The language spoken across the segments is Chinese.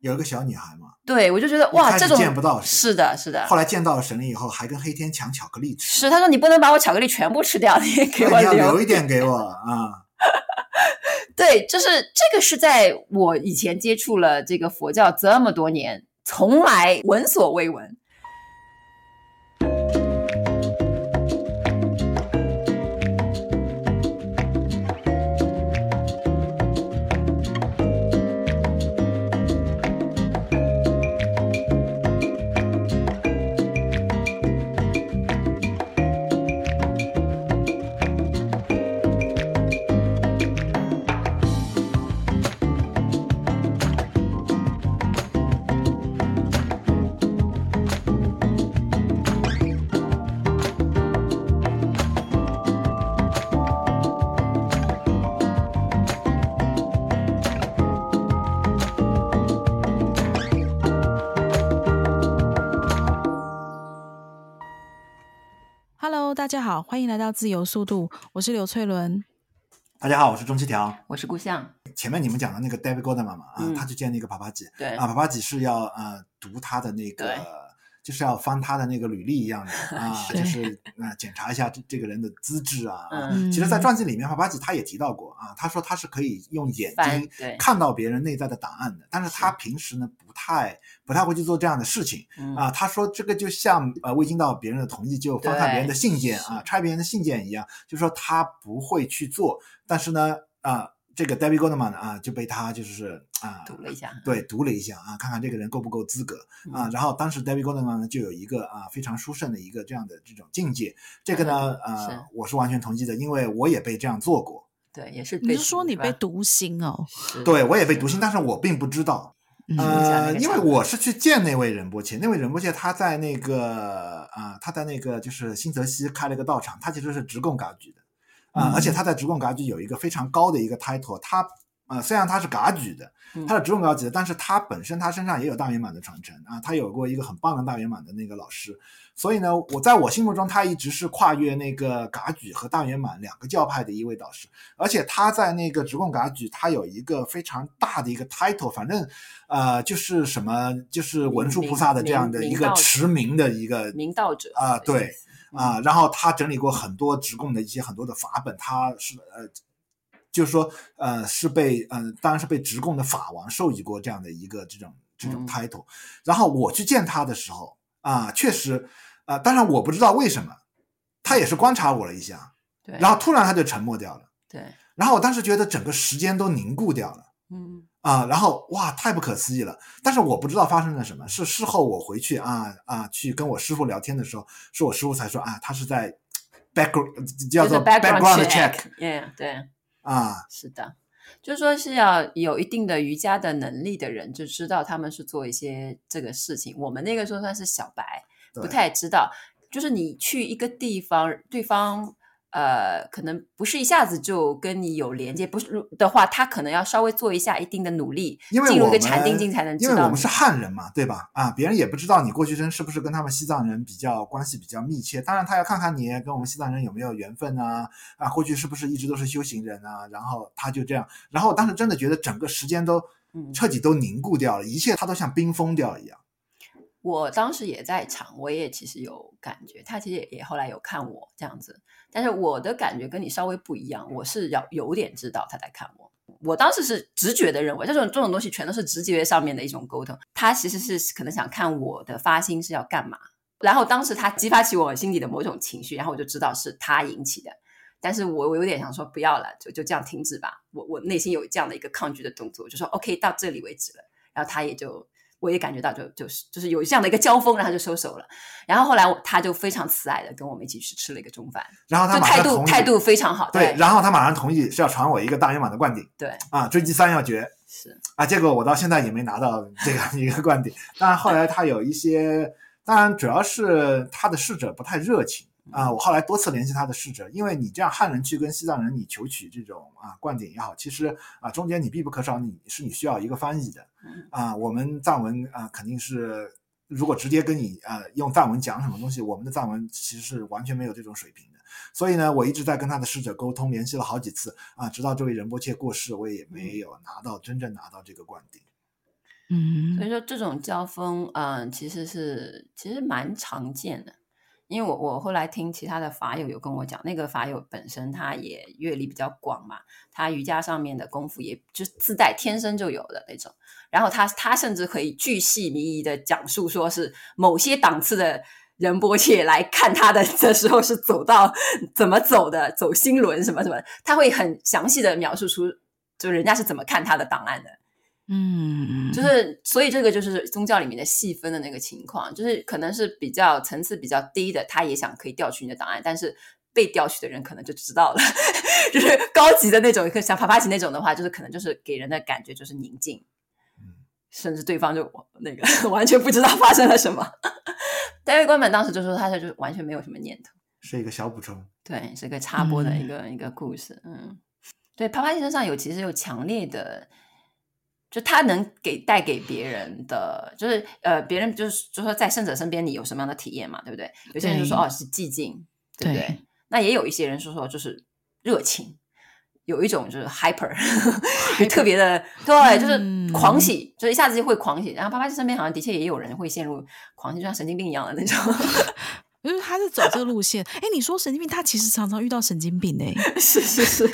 有一个小女孩嘛，对，我就觉得哇，这种见不到是的，是的。后来见到神灵以后，还跟黑天抢巧克力吃。是，他说你不能把我巧克力全部吃掉，你给我留，你要留一点给我啊。对，就是这个是在我以前接触了这个佛教这么多年，从来闻所未闻。大家好，欢迎来到自由速度，我是刘翠伦。大家好，我是钟七条，我是顾象。前面你们讲的那个 David Goldman 嘛，他去见那个帕帕吉，对啊，帕帕吉是要读他的那个，就是要翻他的那个履历一样的啊，就是检查一下这个人的资质啊。其实，在传记里面，帕帕吉他也提到过啊，他说他是可以用眼睛看到别人内在的档案的，但是他平时呢不太会去做这样的事情啊。他说这个就像未经到别人的同意就翻看别人的信件啊，拆别人的信件一样，就是说他不会去做。但是呢这个 David Goldman 啊就被他就是读了一下，对，读了一下啊，看看这个人够不够资格啊。然后当时 David Goldman 呢就有一个非常殊胜的一个这样的这种境界。这个呢我是完全同意的，因为我也被这样做过。对，也是被。你是说你被读心哦？对，我也被读心，但是我并不知道。因为我是去见那位仁波切，他在那个就是新泽西开了一个道场，他其实是职贡噶举的而且他在职贡噶举有一个非常高的一个 title， 他虽然他是噶举的，他是职贡噶举的，但是他本身他身上也有大圆满的传承啊，他有过一个很棒的大圆满的那个老师，所以呢，在我心目中他一直是跨越那个噶举和大圆满两个教派的一位导师。而且他在那个职贡噶举他有一个非常大的一个 title， 反正就是什么就是文殊菩萨的这样的一个持名的一个明道者啊，对啊。然后他整理过很多职贡的一些很多的法本，他是就是说是被当然是被职贡的法王授予过这样的一个这种 title。然后我去见他的时候确实当然我不知道为什么，他也是观察我了一下，对，然后突然他就沉默掉了，对，然后我当时觉得整个时间都凝固掉了，然后哇，太不可思议了。但是我不知道发生了什么，是事后我回去去跟我师父聊天的时候，是我师父才说他是在 background 叫做 background check， 对是的，就是说是要有一定的瑜伽的能力的人就知道他们是做一些这个事情。我们那个时候算是小白，不太知道，就是你去一个地方，对方可能不是一下子就跟你有连接，不是的话他可能要稍微做一下一定的努力，进入一个禅定境才能知道。因为我们是汉人嘛，对吧别人也不知道你过去生是不是跟他们西藏人比较关系比较密切，当然他要看看你跟我们西藏人有没有缘分过去是不是一直都是修行人然后他就这样。然后我当时真的觉得整个时间都彻底都凝固掉了，一切他都像冰封掉一样。我当时也在场，我也其实有感觉，他其实 也后来有看我这样子，但是我的感觉跟你稍微不一样，我是有点知道他在看我。我当时是直觉的认为这种东西全都是直觉上面的一种沟通，他其实是可能想看我的发心是要干嘛，然后当时他激发起我心里的某种情绪，然后我就知道是他引起的。但是我有点想说不要了，就这样停止吧，我内心有这样的一个抗拒的动作，就说 OK 到这里为止了。然后他也就我也感觉到就是有这样的一个交锋，然后就收手了。然后后来他就非常慈爱的跟我们一起去吃了一个中饭，然后他马上就态度非常好， 对，然后他马上同意是要传我一个大圆满的灌顶，对追击三要诀是结果我到现在也没拿到这个一个灌顶。当然后来他有一些当然主要是他的侍者不太热情我后来多次联系他的侍者，因为你这样汉人去跟西藏人你求取这种灌顶也好，其实中间你必不可少你需要一个翻译的我们藏文肯定是如果直接跟你用藏文讲什么东西，我们的藏文其实是完全没有这种水平的。所以呢我一直在跟他的侍者沟通，联系了好几次直到这位仁波切过世，我也没有拿到真正拿到这个灌顶。所以说这种交锋其实蛮常见的。因为我后来听其他的法友有跟我讲，那个法友本身他也阅历比较广嘛，他瑜伽上面的功夫也就自带天生就有的那种，然后他甚至可以巨细靡遗的讲述，说是某些档次的仁波切来看他的时候是走到怎么走的，走心轮什么什么，他会很详细的描述出就人家是怎么看他的档案的。嗯，就是所以这个就是宗教里面的细分的那个情况，就是可能是比较层次比较低的，他也想可以调取你的档案，但是被调取的人可能就知道了就是高级的那种像帕帕奇那种的话，就是可能就是给人的感觉就是宁静，甚至对方就那个完全不知道发生了什么David Goldman 当时就说他就完全没有什么念头，是一个小补充，对，是一个插播的一个故事。嗯，对，帕帕奇身上其实有强烈的，就他能带给别人的，就是别人就说在圣者身边你有什么样的体验嘛，对不对？有些人就说哦是寂静，对不对？那也有一些人说就是热情，有一种就是 hyper 特别的，对，就是狂喜，就是一下子就会狂喜。然后帕帕奇身边好像的确也有人会陷入狂喜，就像神经病一样的那种。因为他是走这个路线，哎，你说神经病，他其实常常遇到神经病哎，是是是，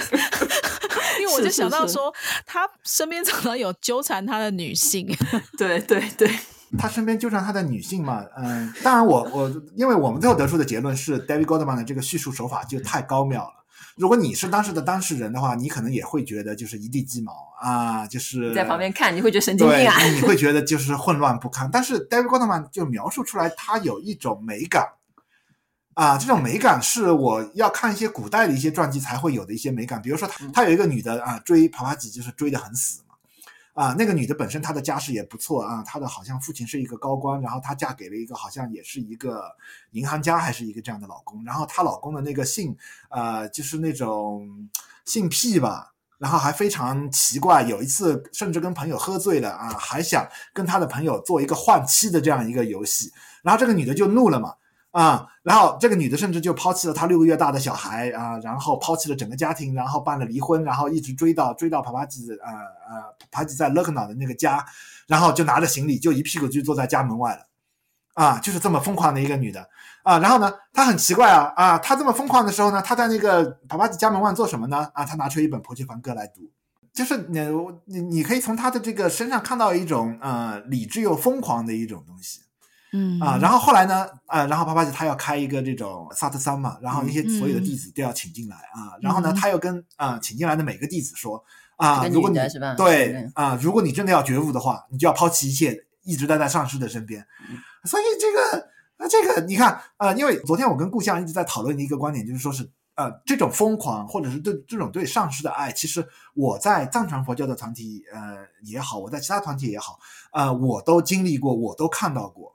因为我就想到说，是他身边常常有纠缠他的女性，对对对，他身边纠缠他的女性嘛，当然我因为我们最后得出的结论是 David Goldman 的这个叙述手法就太高妙了。如果你是当时的当事人的话，你可能也会觉得就是一地鸡毛啊，就是在旁边看你会觉得神经病啊，你会觉得就是混乱不堪。但是 David Goldman 就描述出来，他有一种美感。啊，这种美感是我要看一些古代的一些传记才会有的一些美感。比如说他有一个女的啊，追帕帕吉就是追得很死嘛。啊，那个女的本身她的家世也不错啊，她的好像父亲是一个高官，然后她嫁给了一个好像也是一个银行家还是一个这样的老公。然后她老公的那个性就是那种性癖吧。然后还非常奇怪，有一次甚至跟朋友喝醉了啊，还想跟她的朋友做一个换妻的这样一个游戏。然后这个女的就怒了嘛。啊，然后这个女的甚至就抛弃了她6个月大的小孩啊，然后抛弃了整个家庭，然后办了离婚，然后一直追到帕帕吉帕帕吉在勒克瑙的那个家，然后就拿着行李就一屁股就坐在家门外了，啊，就是这么疯狂的一个女的啊。然后呢，她很奇怪啊，她这么疯狂的时候呢，她在那个帕帕吉家门外做什么呢？啊，她拿出一本婆切凡歌来读，就是你可以从她的这个身上看到一种理智又疯狂的一种东西。嗯啊，然后后来呢？然后帕帕吉他要开一个这种萨特桑嘛，然后一些所有的弟子都要请进来啊。然后呢，他又跟请进来的每个弟子说啊，如果你对啊，如果你真的要觉悟的话，你就要抛弃一切，一直待在上师的身边。所以这个你看因为昨天我跟故乡一直在讨论的一个观点，就是说是这种疯狂或者是对这种对上师的爱，其实我在藏传佛教的团体也好，我在其他团体也好，我都经历过，我都看到过。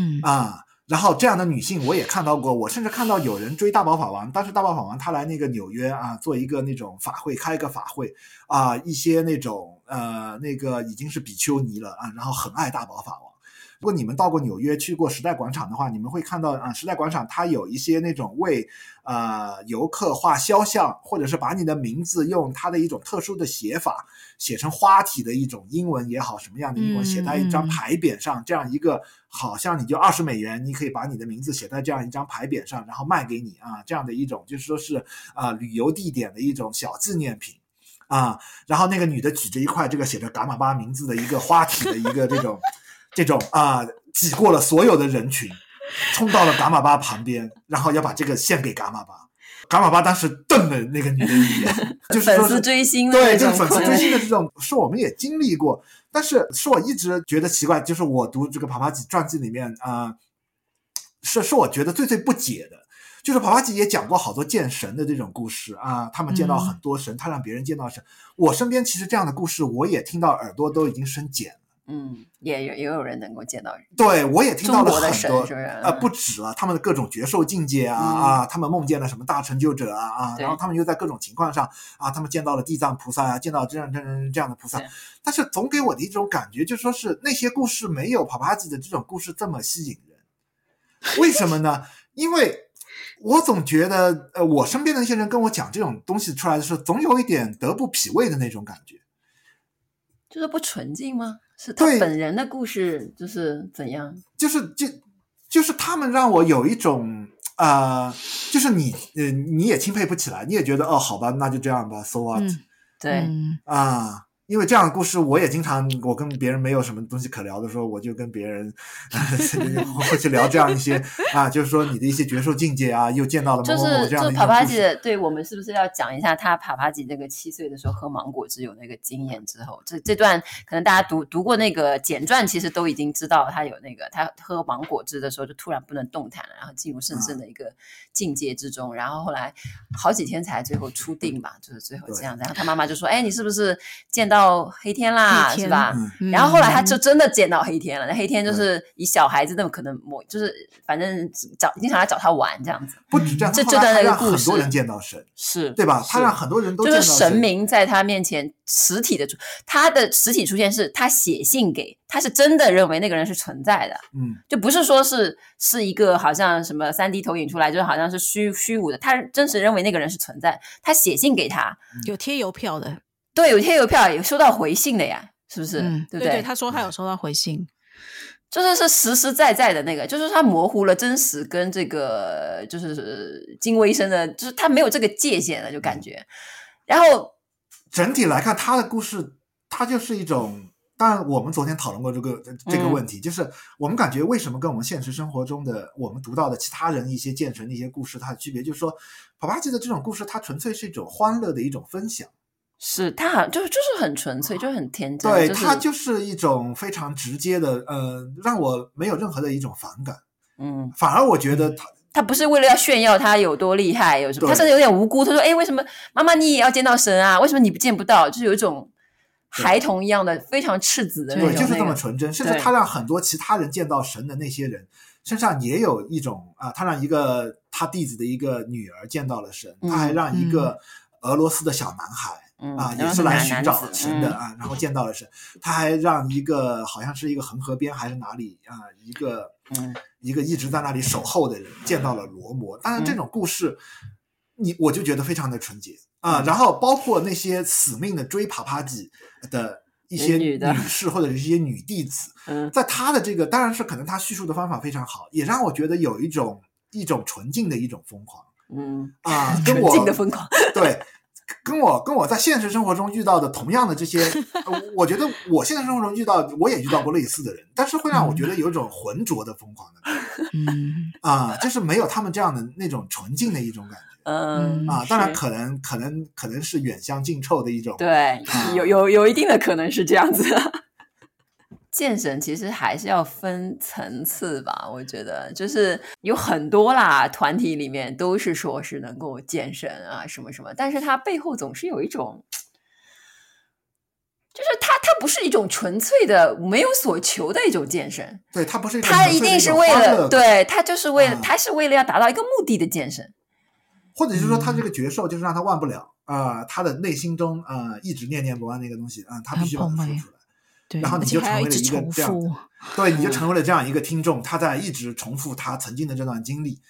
嗯啊，然后这样的女性我也看到过，我甚至看到有人追大宝法王，当时大宝法王他来那个纽约啊，做一个那种法会，开一个法会啊，一些那种那个已经是比丘尼了啊，然后很爱大宝法王。如果你们到过纽约去过时代广场的话，你们会看到啊，时代广场它有一些那种为游客画肖像，或者是把你的名字用它的一种特殊的写法写成花体的一种英文也好，什么样的英文写在一张牌匾上，这样一个好像你就$20，你可以把你的名字写在这样一张牌匾上，然后卖给你啊，这样的一种就是说是旅游地点的一种小纪念品。啊，然后那个女的举着一块这个写着噶玛巴名字的一个花体的一个这种啊，挤过了所有的人群，冲到了噶玛巴旁边，然后要把这个献给噶玛巴。噶玛巴当时瞪了那个女的一眼，就是粉丝追星的，对，就是粉丝追星的这种，是我们也经历过。但是我一直觉得奇怪，就是我读这个帕帕吉传记里面是我觉得最不解的。就是帕帕吉也讲过好多见神的这种故事啊，他们见到很多神，他让别人见到神。我身边其实这样的故事我也听到，耳朵都已经生茧了。嗯，也有人能够见到人，对，我也听到了很多不止了，他们的各种觉受境界啊，他们梦见了什么大成就者啊，然后他们又在各种情况上啊，他们见到了地藏菩萨啊，见到这样的菩萨。但是总给我的一种感觉就是说是那些故事没有帕帕吉的这种故事这么吸引人。为什么呢？因为我总觉得我身边的一些人跟我讲这种东西出来的时候，总有一点德不匹位的那种感觉。就是不纯净吗？是他本人的故事就是怎样？就是他们让我有一种就是你也钦佩不起来，你也觉得哦好吧那就这样吧 so what、对啊。因为这样的故事我也经常，我跟别人没有什么东西可聊的时候，我就跟别人会去聊这样一些啊，就是说你的一些觉受境界啊，又见到了某某某这样的一些故事。就是帕帕姐，对，我们是不是要讲一下他帕帕姐这个7岁的时候喝芒果汁有那个经验之后，这段可能大家读过那个简传，其实都已经知道他有那个，他喝芒果汁的时候就突然不能动弹了，然后进入神圣的一个境界之中，然后后来好几天才最后出定吧，就是最后这样，然后他妈妈就说，哎，你是不是见到黑天啦，是吧、然后后来他就真的见到黑天了。那黑天就是以小孩子的可能就是反正经常来找他玩这样子。不止这样，他让很多人见到神，是对吧？他让很多人都见到神，就是神明在他面前实体的，他的实体出现是他写信给，他是真的认为那个人是存在的，就不是说是一个好像什么 3D 投影出来，就好像是虚无的，他真实认为那个人是存在，他写信给他，有贴邮票的。对，有些邮票有收到回信的呀，是不是？对不对？对，他说他有收到回信，就是实实在在的那个，就是他模糊了真实跟这个就是精微生的，就是他没有这个界限了，就感觉。然后整体来看，他的故事，他就是一种。当然，我们昨天讨论过这个问题，就是我们感觉为什么跟我们现实生活中的我们读到的其他人一些见神的一些故事，它的区别就是说，帕帕吉的这种故事，它纯粹是一种欢乐的一种分享。是他就是很纯粹，就很天真。对、他就是一种非常直接的，让我没有任何的一种反感。反而我觉得他不是为了要炫耀他有多厉害，有什么，他甚至有点无辜。他说：“哎，为什么妈妈你也要见到神啊？为什么你不见不到？”就是有一种孩童一样的非常赤子的那种。对，就是这么纯真。甚至他让很多其他人见到神的那些人身上也有一种啊，他让一个他弟子的一个女儿见到了神，他还让一个俄罗斯的小男孩。也是来寻找神的啊，然后见到了神，他还让一个好像是一个恒河边还是哪里啊，一个一直在那里守候的人见到了罗摩。当然这种故事，我就觉得非常的纯洁啊。然后包括那些死命的追帕帕吉的一些女士或者是一些女弟子，在他的这个当然是可能他叙述的方法非常好，也让我觉得有一种纯净的一种疯狂，跟我纯净的疯狂对。跟我在现实生活中遇到的同样的这些我觉得我现实生活中我也遇到过类似的人，但是会让我觉得有一种浑浊的疯狂的感觉，就是没有他们这样的那种纯净的一种感觉。当然可能是远香近臭的一种，对，有一定的可能是这样子的。见神其实还是要分层次吧，我觉得就是有很多啦，团体里面都是说是能够见神啊什么什么，但是它背后总是有一种，就是它不是一种纯粹的没有所求的一种见神，对，它不是一种，它一定是为了，对，它就是为了，它是为了要达到一个目的的见神，或者是说它这个觉受就是让它忘不了他的内心中一直念念不忘那个东西他必须把它说出来。然后你就成为了一个这样，对，你就成为了这样一个听众，他在一直重复他曾经的这段经历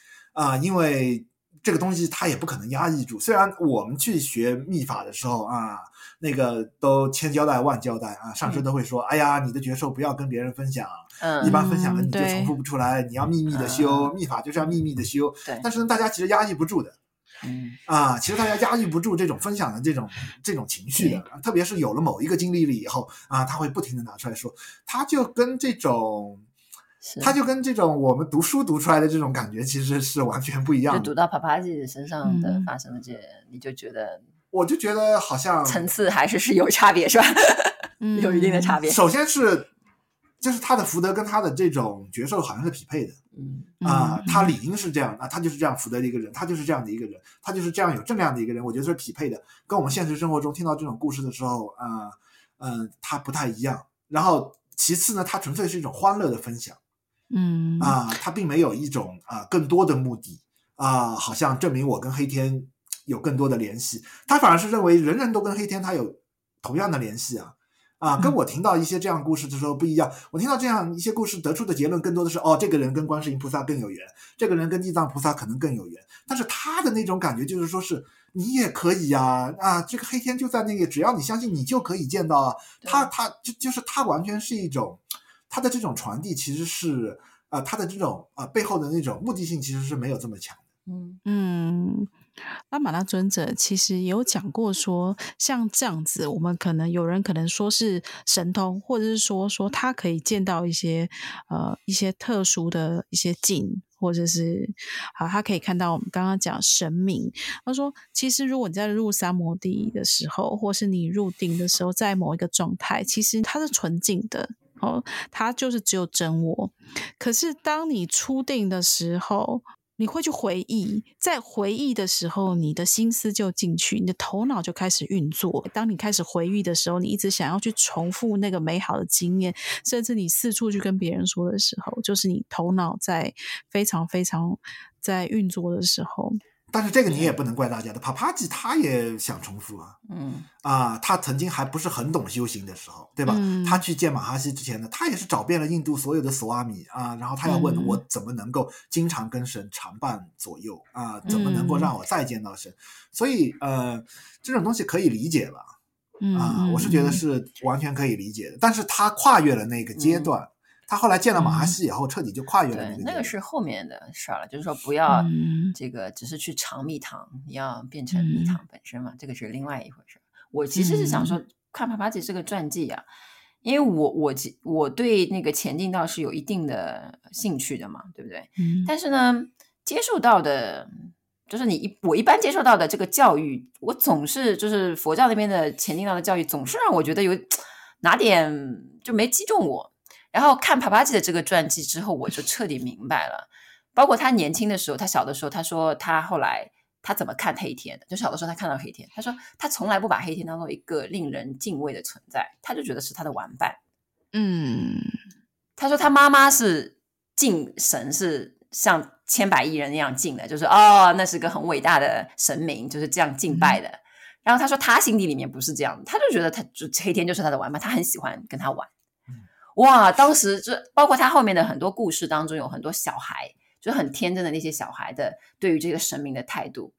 因为这个东西他也不可能压抑住。虽然我们去学密法的时候那个都千交代万交代上师都会说，哎呀，你的觉受不要跟别人分享，一般分享了你就重复不出来，你要秘密的修，密法就是要秘密的修。但是大家其实压抑不住的，其实大家压抑不住这种分享的这种情绪的，特别是有了某一个经历了以后他会不停的拿出来说，他就跟这种我们读书读出来的这种感觉其实是完全不一样的。就读到帕帕吉身上的发生的这，你就觉得，我就觉得好像层次还是有差别，是吧？有一定的差别。首先是。就是他的福德跟他的这种觉受好像是匹配的，他理应是这样，他就是这样福德的一个人，他就是这样的一个人，他就是这样有正量的一个人，我觉得是匹配的。跟我们现实生活中听到这种故事的时候，他不太一样。然后其次呢，他纯粹是一种欢乐的分享，他并没有一种更多的目的好像证明我跟黑天有更多的联系，他反而是认为人人都跟黑天他有同样的联系啊。跟我听到一些这样故事的时候不一样，我听到这样一些故事得出的结论更多的是，这个人跟观世音菩萨更有缘，这个人跟地藏菩萨可能更有缘。但是他的那种感觉就是说是你也可以呀，啊，这个黑天就在那个，只要你相信你就可以见到啊。就是它完全是一种，它的这种传递其实是它的这种背后的那种目的性其实是没有这么强的。拉玛那尊者其实有讲过说，像这样子我们可能有人可能说是神通，或者是说他可以见到一些特殊的一些境，或者是他可以看到我们刚刚讲神明。他说其实如果你在入三摩地的时候，或是你入定的时候，在某一个状态其实它是纯净的，它就是只有真我。可是当你出定的时候，你会去回忆，在回忆的时候你的心思就进去，你的头脑就开始运作。当你开始回忆的时候，你一直想要去重复那个美好的经验，甚至你四处去跟别人说的时候，就是你头脑在非常非常在运作的时候。但是这个你也不能怪大家的，帕帕吉他也想重复啊，他曾经还不是很懂修行的时候，对吧？他去见马哈希之前呢，他也是找遍了印度所有的索阿米啊，然后他要问我怎么能够经常跟神常伴左右啊，怎么能够让我再见到神？所以这种东西可以理解了啊，我是觉得是完全可以理解的。但是他跨越了那个阶段。他后来见了马哈希以后，彻底就跨越了那个是后面的事了，就是说不要这个只是去尝蜜糖，你要变成蜜糖本身嘛，这个是另外一回事。我其实是想说，看帕帕吉这个传记啊，因为我对那个前进道是有一定的兴趣的嘛，对不对？但是呢，接受到的就是我一般接受到的这个教育，我总是就是佛教那边的前进道的教育，总是让我觉得有哪点就没击中我。然后看帕帕吉的这个传记之后，我就彻底明白了。包括他年轻的时候，他小的时候，他说他后来他怎么看黑天的，就小的时候他看到黑天，他说他从来不把黑天当做一个令人敬畏的存在，他就觉得是他的玩伴。他说他妈妈是敬神，是像千百亿人那样敬的，就是那是个很伟大的神明，就是这样敬拜的。然后他说他心底里面不是这样，他就觉得黑天就是他的玩伴，他很喜欢跟他玩。哇，当时就包括他后面的很多故事当中，有很多小孩就很天真的那些小孩的对于这个神明的态度，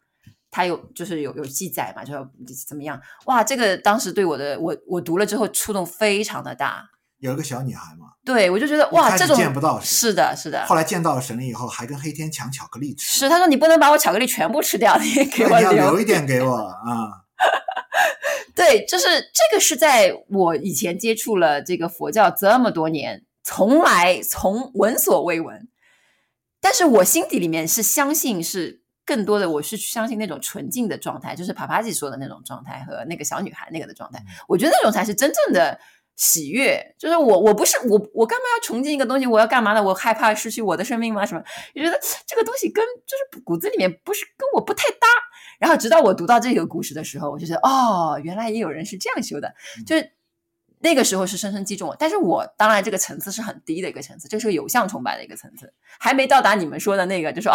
他有就是有记载嘛，就要怎么样。哇，这个当时对我的我读了之后触动非常的大。有一个小女孩嘛，对，我就觉得哇，这种见不到，是的，是的。后来见到了神灵以后，还跟黑天抢巧克力吃。是，他说你不能把我巧克力全部吃掉，你也给我留，你要留一点给我啊。对，就是这个是在我以前接触了这个佛教这么多年，从闻所未闻。但是我心底里面是相信，是更多的我是相信那种纯净的状态，就是帕帕吉说的那种状态和那个小女孩那个的状态，我觉得那种才是真正的喜悦。就是我不是我干嘛要崇敬一个东西，我要干嘛呢？我害怕失去我的生命吗？什么？我觉得这个东西跟就是骨子里面不是跟我不太搭。然后直到我读到这个故事的时候，我就觉得原来也有人是这样修的，就是那个时候是深深击中我。但是我当然这个层次是很低的一个层次，这是个有相崇拜的一个层次，还没到达你们说的那个，就是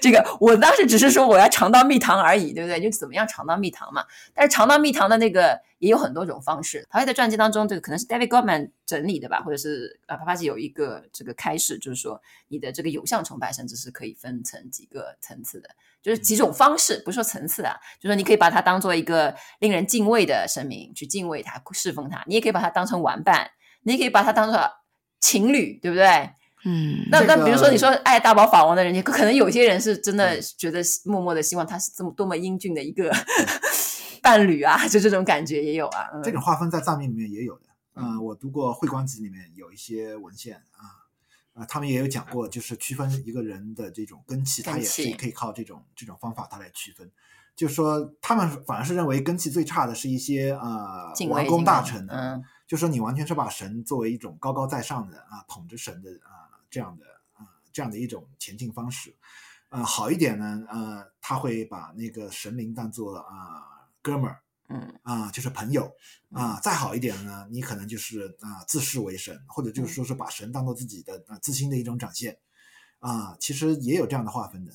这个我当时只是说我要尝到蜜糖而已，对不对？就怎么样尝到蜜糖嘛。但是尝到蜜糖的那个也有很多种方式。他在传记当中，这个可能是 David Goldman 整理的吧，或者是帕帕吉有一个这个开示，就是说你的这个有相崇拜甚至是可以分成几个层次的。就是几种方式，不是说层次啊，就是说你可以把它当做一个令人敬畏的神明去敬畏它、侍奉它，你也可以把它当成玩伴，你也可以把它当成情侣，对不对？那比如说你说爱大宝法王的人，可能有些人是真的觉得默默的希望他是这么多么英俊的一个伴侣啊，就这种感觉也有啊。这种划分在藏民里面也有的。我读过《慧光集》里面有一些文献啊。他们也有讲过，就是区分一个人的这种根气，他也是可以靠这种方法他来区分。就是说他们反而是认为根气最差的是一些王公大臣，就说你完全是把神作为一种高高在上的捧着神的这样的一种前进方式。好一点呢，他会把那个神灵当作哥们儿，就是朋友再好一点呢，你可能就是自视为神，或者就是说是把神当做自己的自信的一种展现其实也有这样的划分的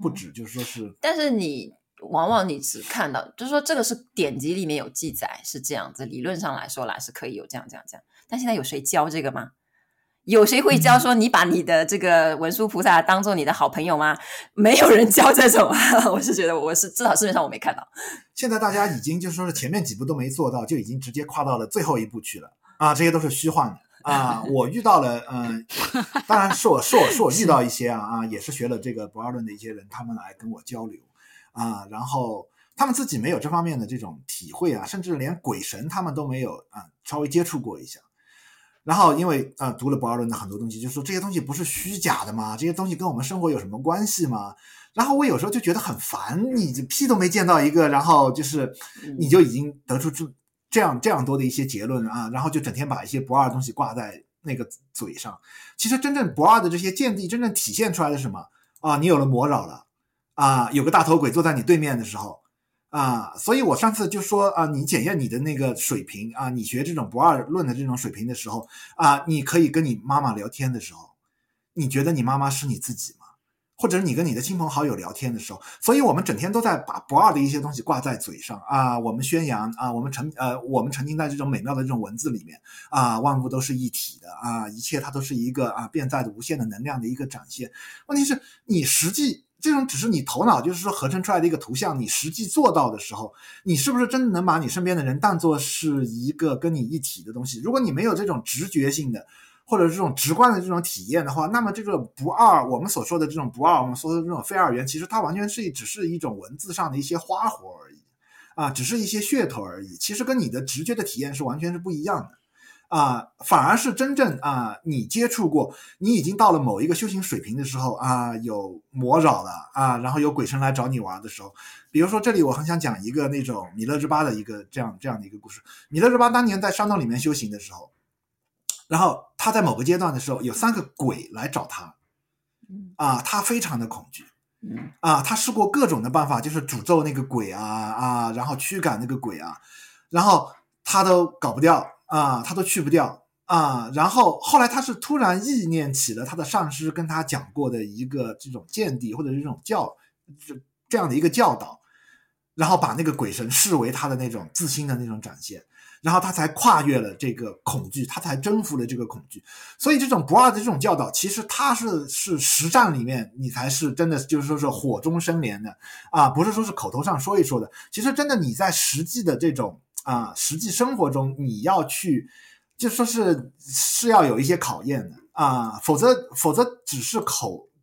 不止就是说是。但是你往往你只看到，就是说这个是典籍里面有记载是这样子，理论上来说啦是可以有这样这样这样，但现在有谁教这个吗？有谁会教说你把你的这个文殊菩萨当做你的好朋友吗？没有人教这种啊！我是觉得我是至少市面上我没看到。现在大家已经就是说是前面几步都没做到，就已经直接跨到了最后一步去了啊！这些都是虚幻的啊！我遇到了，当然是我遇到一些啊也是学了这个不二论的一些人，他们来跟我交流啊，然后他们自己没有这方面的这种体会啊，甚至连鬼神他们都没有啊，稍微接触过一下。然后因为读了不二论的很多东西，就说这些东西不是虚假的吗？这些东西跟我们生活有什么关系吗？然后我有时候就觉得很烦，你就屁都没见到一个，然后就是你就已经得出这样多的一些结论啊，然后就整天把一些不二的东西挂在那个嘴上。其实真正不二的这些见地真正体现出来的是什么啊？你有了魔扰了啊，有个大头鬼坐在你对面的时候啊，所以我上次就说啊，你检验你的那个水平啊，你学这种不二论的这种水平的时候啊，你可以跟你妈妈聊天的时候，你觉得你妈妈是你自己吗？或者你跟你的亲朋好友聊天的时候，所以我们整天都在把不二的一些东西挂在嘴上啊，我们宣扬啊，我们沉浸在这种美妙的这种文字里面啊，万物都是一体的啊，一切它都是一个啊变在的无限的能量的一个展现。问题是你实际这种只是你头脑就是说合成出来的一个图像，你实际做到的时候，你是不是真的能把你身边的人当作是一个跟你一体的东西？如果你没有这种直觉性的或者这种直观的这种体验的话，那么这个不二，我们所说的这种不二，我们所说的这种非二元，其实它完全是只是一种文字上的一些花活而已啊，只是一些噱头而已，其实跟你的直觉的体验是完全是不一样的啊，反而是真正啊，你接触过，你已经到了某一个修行水平的时候啊，有魔扰了啊，然后有鬼神来找你玩的时候，比如说这里我很想讲一个那种米勒日巴的一个这样的一个故事。米勒日巴当年在山洞里面修行的时候，然后他在某个阶段的时候，有3个鬼来找他啊，他非常的恐惧啊，他试过各种的办法，就是诅咒那个鬼啊，然后驱赶那个鬼啊，然后他都搞不掉啊，他都去不掉啊，然后后来他是突然意念起了他的上师跟他讲过的一个这种见地或者这种这样的一个教导，然后把那个鬼神视为他的那种自心的那种展现，然后他才跨越了这个恐惧，他才征服了这个恐惧。所以这种不二的这种教导，其实它是实战里面你才是真的就是说是火中生莲的啊，不是说是口头上说一说的，其实真的你在实际的这种啊，实际生活中你要去就说是要有一些考验的啊，否则只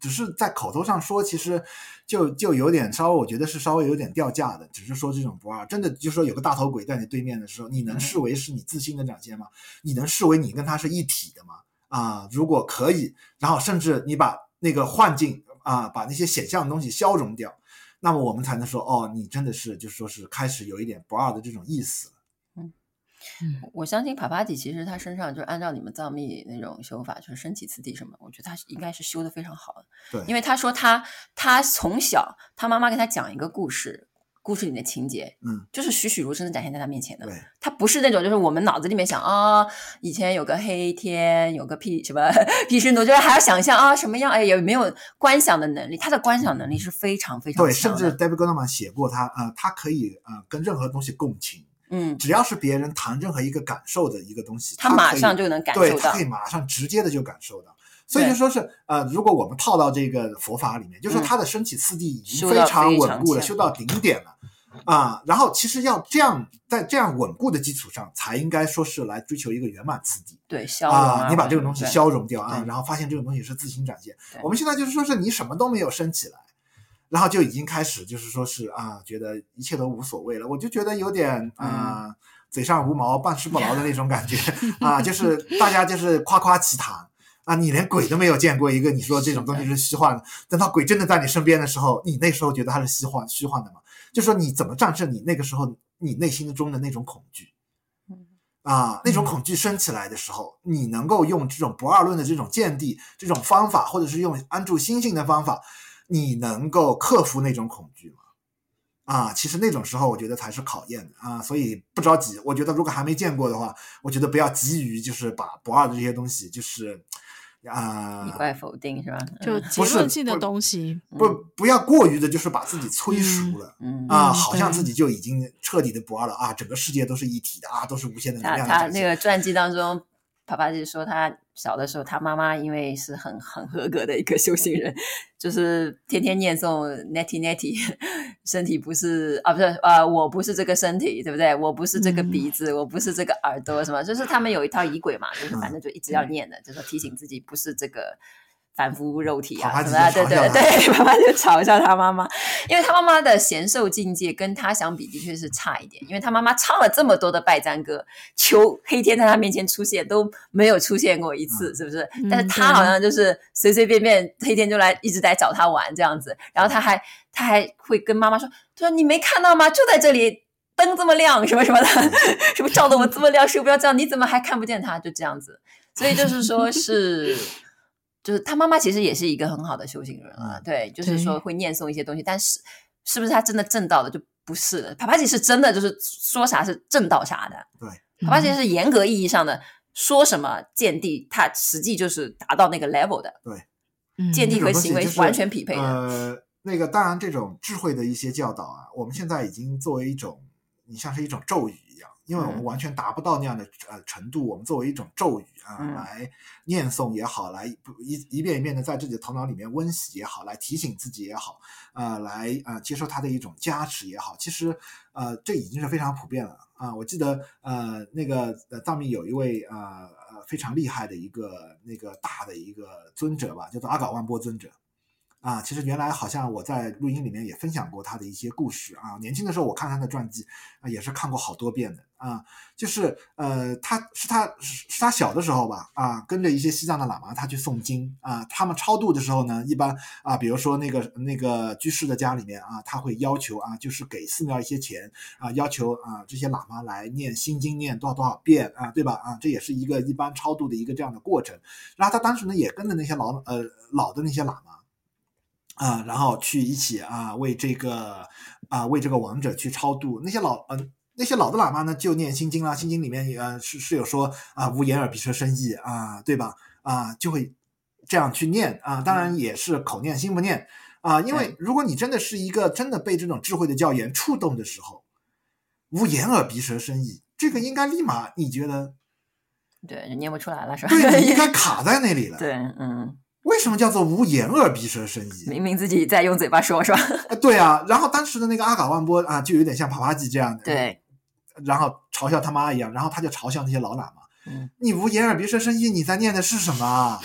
是在口头上说，其实就有点稍微，我觉得是稍微有点掉价的。只是说这种不二，真的就说有个大头鬼在你对面的时候，你能视为是你自信的展现吗？你能视为你跟他是一体的吗？啊，如果可以，然后甚至你把那个幻境啊，把那些显象的东西消融掉，那么我们才能说，哦，你真的是就是说是开始有一点不二的这种意思了。我相信帕帕蒂其实他身上就按照你们藏密那种修法，就是身体次第什么，我觉得他应该是修的非常好的。对，因为他说他从小他妈妈给他讲一个故事里的情节，就是栩栩如生的展现在他面前的。他不是那种就是我们脑子里面想啊、哦，以前有个黑天，有个什么毗湿奴，就是还要想象啊、哦、什么样，哎，也没有观想的能力。他的观想能力是非常非常强的。对，甚至 David Goldman 写过他他可以跟任何东西共情。只要是别人谈任何一个感受的一个东西，他马上就能感受到，对，他可以马上直接的就感受到。所以就说是如果我们套到这个佛法里面，就是他的身体次第已经非常稳固了，修到顶点了啊。然后其实要这样，在这样稳固的基础上，才应该说是来追求一个圆满次第。对，消融啊，你把这个东西消融掉啊，然后发现这种东西是自行展现。我们现在就是说是你什么都没有升起来，然后就已经开始就是说是啊，觉得一切都无所谓了，我就觉得有点嘴上无毛半吃不牢的那种感觉啊，就是大家就是夸夸其谈啊，你连鬼都没有见过一个，你说这种东西是虚幻的，等到鬼真的在你身边的时候，你那时候觉得它是虚幻的嘛？就说你怎么战胜你那个时候你内心中的那种恐惧啊，那种恐惧升起来的时候，你能够用这种不二论的这种见地这种方法，或者是用安住心性的方法，你能够克服那种恐惧吗？啊，其实那种时候我觉得才是考验的啊，所以不着急。我觉得如果还没见过的话，我觉得不要急于就是把不二的这些东西就是一概否定，是吧？就结论性的东西，不要过于的，就是把自己催熟了啊，好像自己就已经彻底的不二了啊，整个世界都是一体的啊，都是无限的能量的。他那个传记当中。爸爸就说他小的时候他妈妈因为是很合格的一个修行人，就是天天念诵 neti 身体不是啊，不是啊，我不是这个身体，对不对，我不是这个鼻子，我不是这个耳朵什么，就是他们有一套仪轨嘛，就是反正就一直要念的，就是提醒自己不是这个凡夫肉体啊什么的，对对对，爸爸就嘲笑他妈妈，因为他妈妈的贤寿境界跟他相比的确是差一点，因为他妈妈唱了这么多的拜占歌，求黑天在他面前出现都没有出现过一次，是不是？但是他好像就是随随便便黑天就来一直在找他玩这样子，然后他还会跟妈妈说，他说你没看到吗？就在这里。灯这么亮什么什么的，什么照得我这么亮，是不要这样，你怎么还看不见他？就这样子，所以就是说是。就是他妈妈其实也是一个很好的修行人啊，对，就是说会念诵一些东西，但是是不是他真的正道的就不是了。帕帕吉是真的就是说啥是正道啥的，对，帕帕吉是严格意义上的说什么见地，他实际就是达到那个 level 的，对，见地和行为完全匹配的。那个当然这种智慧的一些教导啊，我们现在已经作为一种，你像是一种咒语一样。因为我们完全达不到那样的程度，我们作为一种咒语啊，来念诵也好，来一遍一遍的在自己的头脑里面温习也好，来提醒自己也好，来接受它的一种加持也好，其实这已经是非常普遍了啊。我记得那个藏密有一位非常厉害的一个那个大的一个尊者吧，叫做阿嘎万波尊者。啊，其实原来好像我在录音里面也分享过他的一些故事啊。年轻的时候我看他的传记啊，也是看过好多遍的啊。就是他小的时候吧啊，跟着一些西藏的喇嘛他去诵经啊。他们超度的时候呢，一般啊，比如说那个居士的家里面啊，他会要求啊，就是给寺庙一些钱啊，要求啊这些喇嘛来念心经念多少多少遍啊，对吧啊，这也是一个一般超度的一个这样的过程。然后他当时呢也跟着那些老的那些喇嘛。啊，然后去一起啊，为这个亡者去超度。那些老的喇嘛呢，就念心经啦，心经里面是有说啊，无眼耳鼻舌身意啊，对吧？啊，就会这样去念啊，当然也是口念心不念啊，因为如果你真的是一个真的被这种智慧的教言触动的时候，无眼耳鼻舌身意，这个应该立马你觉得，对，念不出来了是吧？对，应该卡在那里了。对，嗯。为什么叫做无眼耳鼻舌身意？明明自己在用嘴巴说，是吧？对啊，然后当时的那个阿嘎万波啊，就有点像帕帕吉这样的，对，然后嘲笑他妈一样，然后他就嘲笑那些老喇嘛，你无眼耳鼻舌身意，你在念的是什么？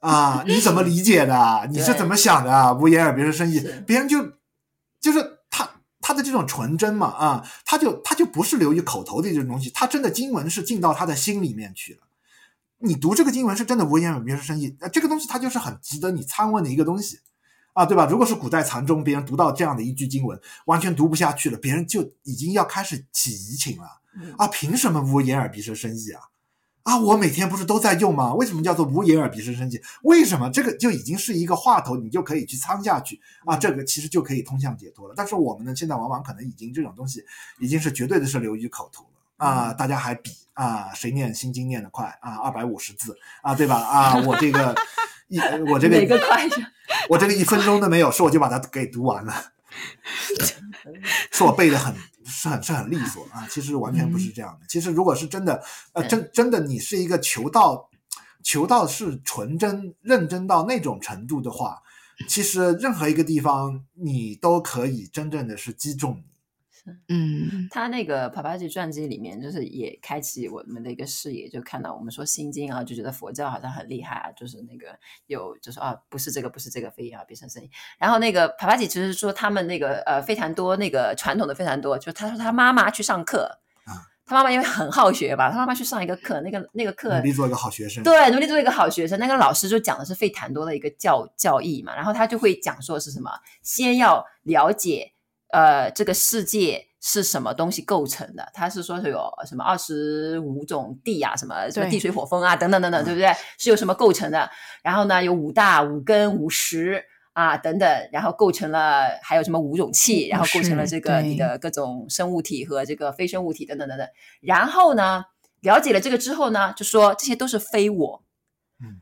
啊，你怎么理解的？你是怎么想的？无眼耳鼻舌身意，别人就是他的这种纯真嘛啊，他就不是流于口头的这种东西，他真的经文是进到他的心里面去了。你读这个经文是真的无眼耳鼻舌身意，这个东西它就是很值得你参问的一个东西啊，对吧？如果是古代禅宗，别人读到这样的一句经文，完全读不下去了，别人就已经要开始起疑情了啊！凭什么无眼耳鼻舌身意啊？啊，我每天不是都在用吗？为什么叫做无眼耳鼻舌身意？为什么这个就已经是一个话头，你就可以去参下去啊？这个其实就可以通向解脱了。但是我们呢，现在往往可能已经这种东西已经是绝对的是流于口头了。啊，大家还比啊，谁念心经念得快啊？250字啊，对吧？啊，我这个哪个快？我这个1分钟都没有，说我就把它给读完了，说我背得很利索啊。其实完全不是这样的。其实如果是真的，真的你是一个求道是纯真认真到那种程度的话，其实任何一个地方你都可以真正的是击中你。嗯，他那个帕帕吉传记里面就是也开启我们的一个视野，就看到我们说心经啊，就觉得佛教好像很厉害啊，就是那个有就是啊，不是这个非啊，别生声音。然后那个帕帕吉其实说他们那个非常多那个传统的非常多，就他说他妈妈去上课，他妈妈因为很好学吧，他妈妈去上一个课，那个课努力做一个好学生，对，努力做一个好学生。那个老师就讲的是费坦多的一个教义嘛，然后他就会讲说是什么，先要了解。这个世界是什么东西构成的？他是说是有什么25种地啊，什么地水火风啊，等等等等，对不对？是有什么构成的？然后呢，有5大、5根、50啊等等，然后构成了还有什么5种气，然后构成了这个你的各种生物体和这个非生物体等等等等。然后呢，了解了这个之后呢，就说这些都是非我，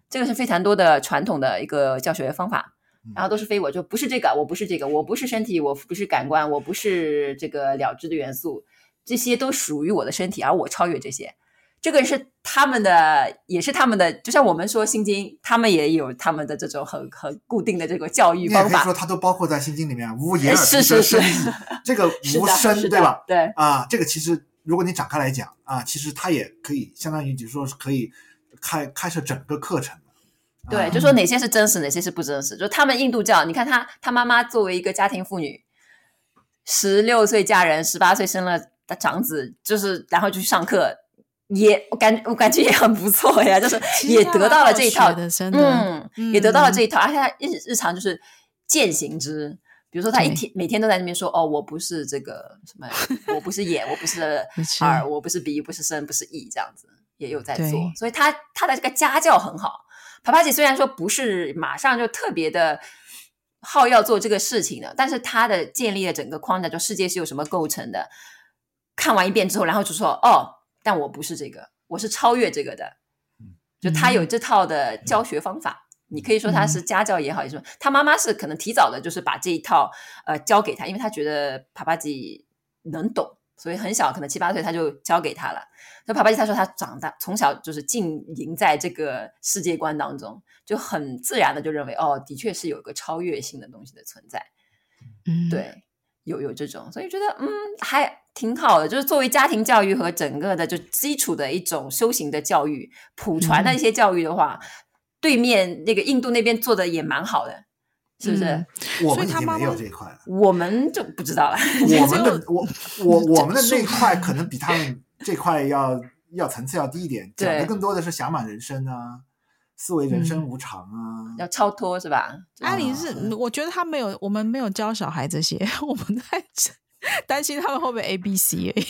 这个是非常多的传统的一个教学方法。然后都是非我，就不是这个，我不是这个，我不是身体，我不是感官，我不是这个了知的元素，这些都属于我的身体，而我超越这些。这个是他们的，也是他们的，就像我们说《心经》，他们也有他们的这种很固定的这个教育方法。你说它都包括在《心经》里面，无眼耳鼻舌身意，这个无声，对吧？对啊，这个其实如果你展开来讲啊，其实它也可以相当于，就是说是可以开设整个课程。对，就说哪些是真实，哪些是不真实。就他们印度教，你看他妈妈作为一个家庭妇女，16岁嫁人，18岁生了长子，就是然后就去上课。也我感觉也很不错呀，就是也得到了这一套，也得到了这一套，而且他日常就是践行之，比如说他每天都在那边说，哦，我不是这个什么，我不是眼，我不是耳，我不是鼻，不是身，不是意，这样子也有在做，所以他的这个家教很好。帕帕姐虽然说不是马上就特别的好要做这个事情的，但是他的建立了整个框架，就世界是有什么构成的，看完一遍之后，然后就说，哦，但我不是这个，我是超越这个的，就他有这套的教学方法，你可以说他是家教也好，也说他妈妈是可能提早的就是把这一套教给他，因为他觉得帕帕吉能懂，所以很小可能7、8岁他就教给他了。那帕帕吉他说他长大从小就是浸淫在这个世界观当中，就很自然的就认为，哦，的确是有一个超越性的东西的存在，对，有这种，所以觉得还挺好的，就是作为家庭教育和整个的就基础的一种修行的教育，普传的一些教育的话，对面那个印度那边做的也蛮好的，是不是？我们已经没有这一块了，我们就不知道了。我们的那一块可能比他们这块要层次要低一点，讲的更多的是暇满人生啊。思维人生无常啊，要超脱是吧？阿里是，我觉得他没有，我们没有教小孩这些，我们在担心他们会不会 ABC 而已，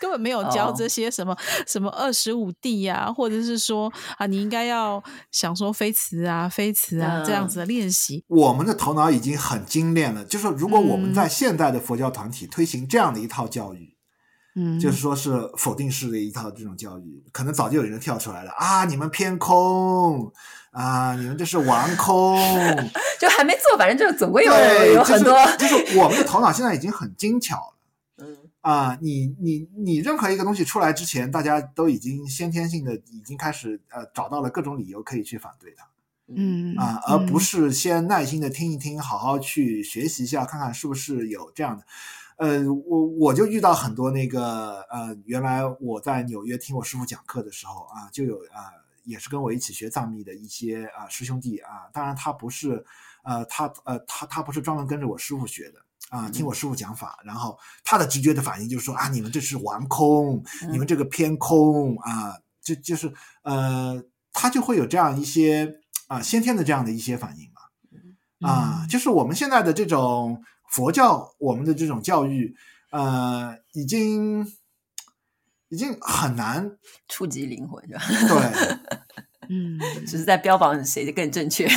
根本没有教这些什么、什么25D啊，或者是说啊，你应该要想说非词啊、这样子的练习。我们的头脑已经很精炼了，就是如果我们在现代的佛教团体推行这样的一套教育。就是说是否定式的一套这种教育，可能早就有人跳出来了啊！你们偏空啊，你们这是玩空，就还没做，反正就是总归有很多、就是我们的头脑现在已经很精巧了。啊，你任何一个东西出来之前，大家都已经先天性的已经开始找到了各种理由可以去反对它。而不是先耐心的听一听，好好去学习一下，看看是不是有这样的。我就遇到很多那个原来我在纽约听我师父讲课的时候啊，就有也是跟我一起学藏密的一些师兄弟啊，当然他不是他不是专门跟着我师父学的啊，听我师父讲法，然后他的直觉的反应就是说啊，你们这是玩空，你们这个偏空啊，就是他就会有这样一些先天的这样的一些反应嘛啊，就是我们现在的这种。佛教我们的这种教育已经很难触及灵魂是吧？对只是在标榜谁的更正确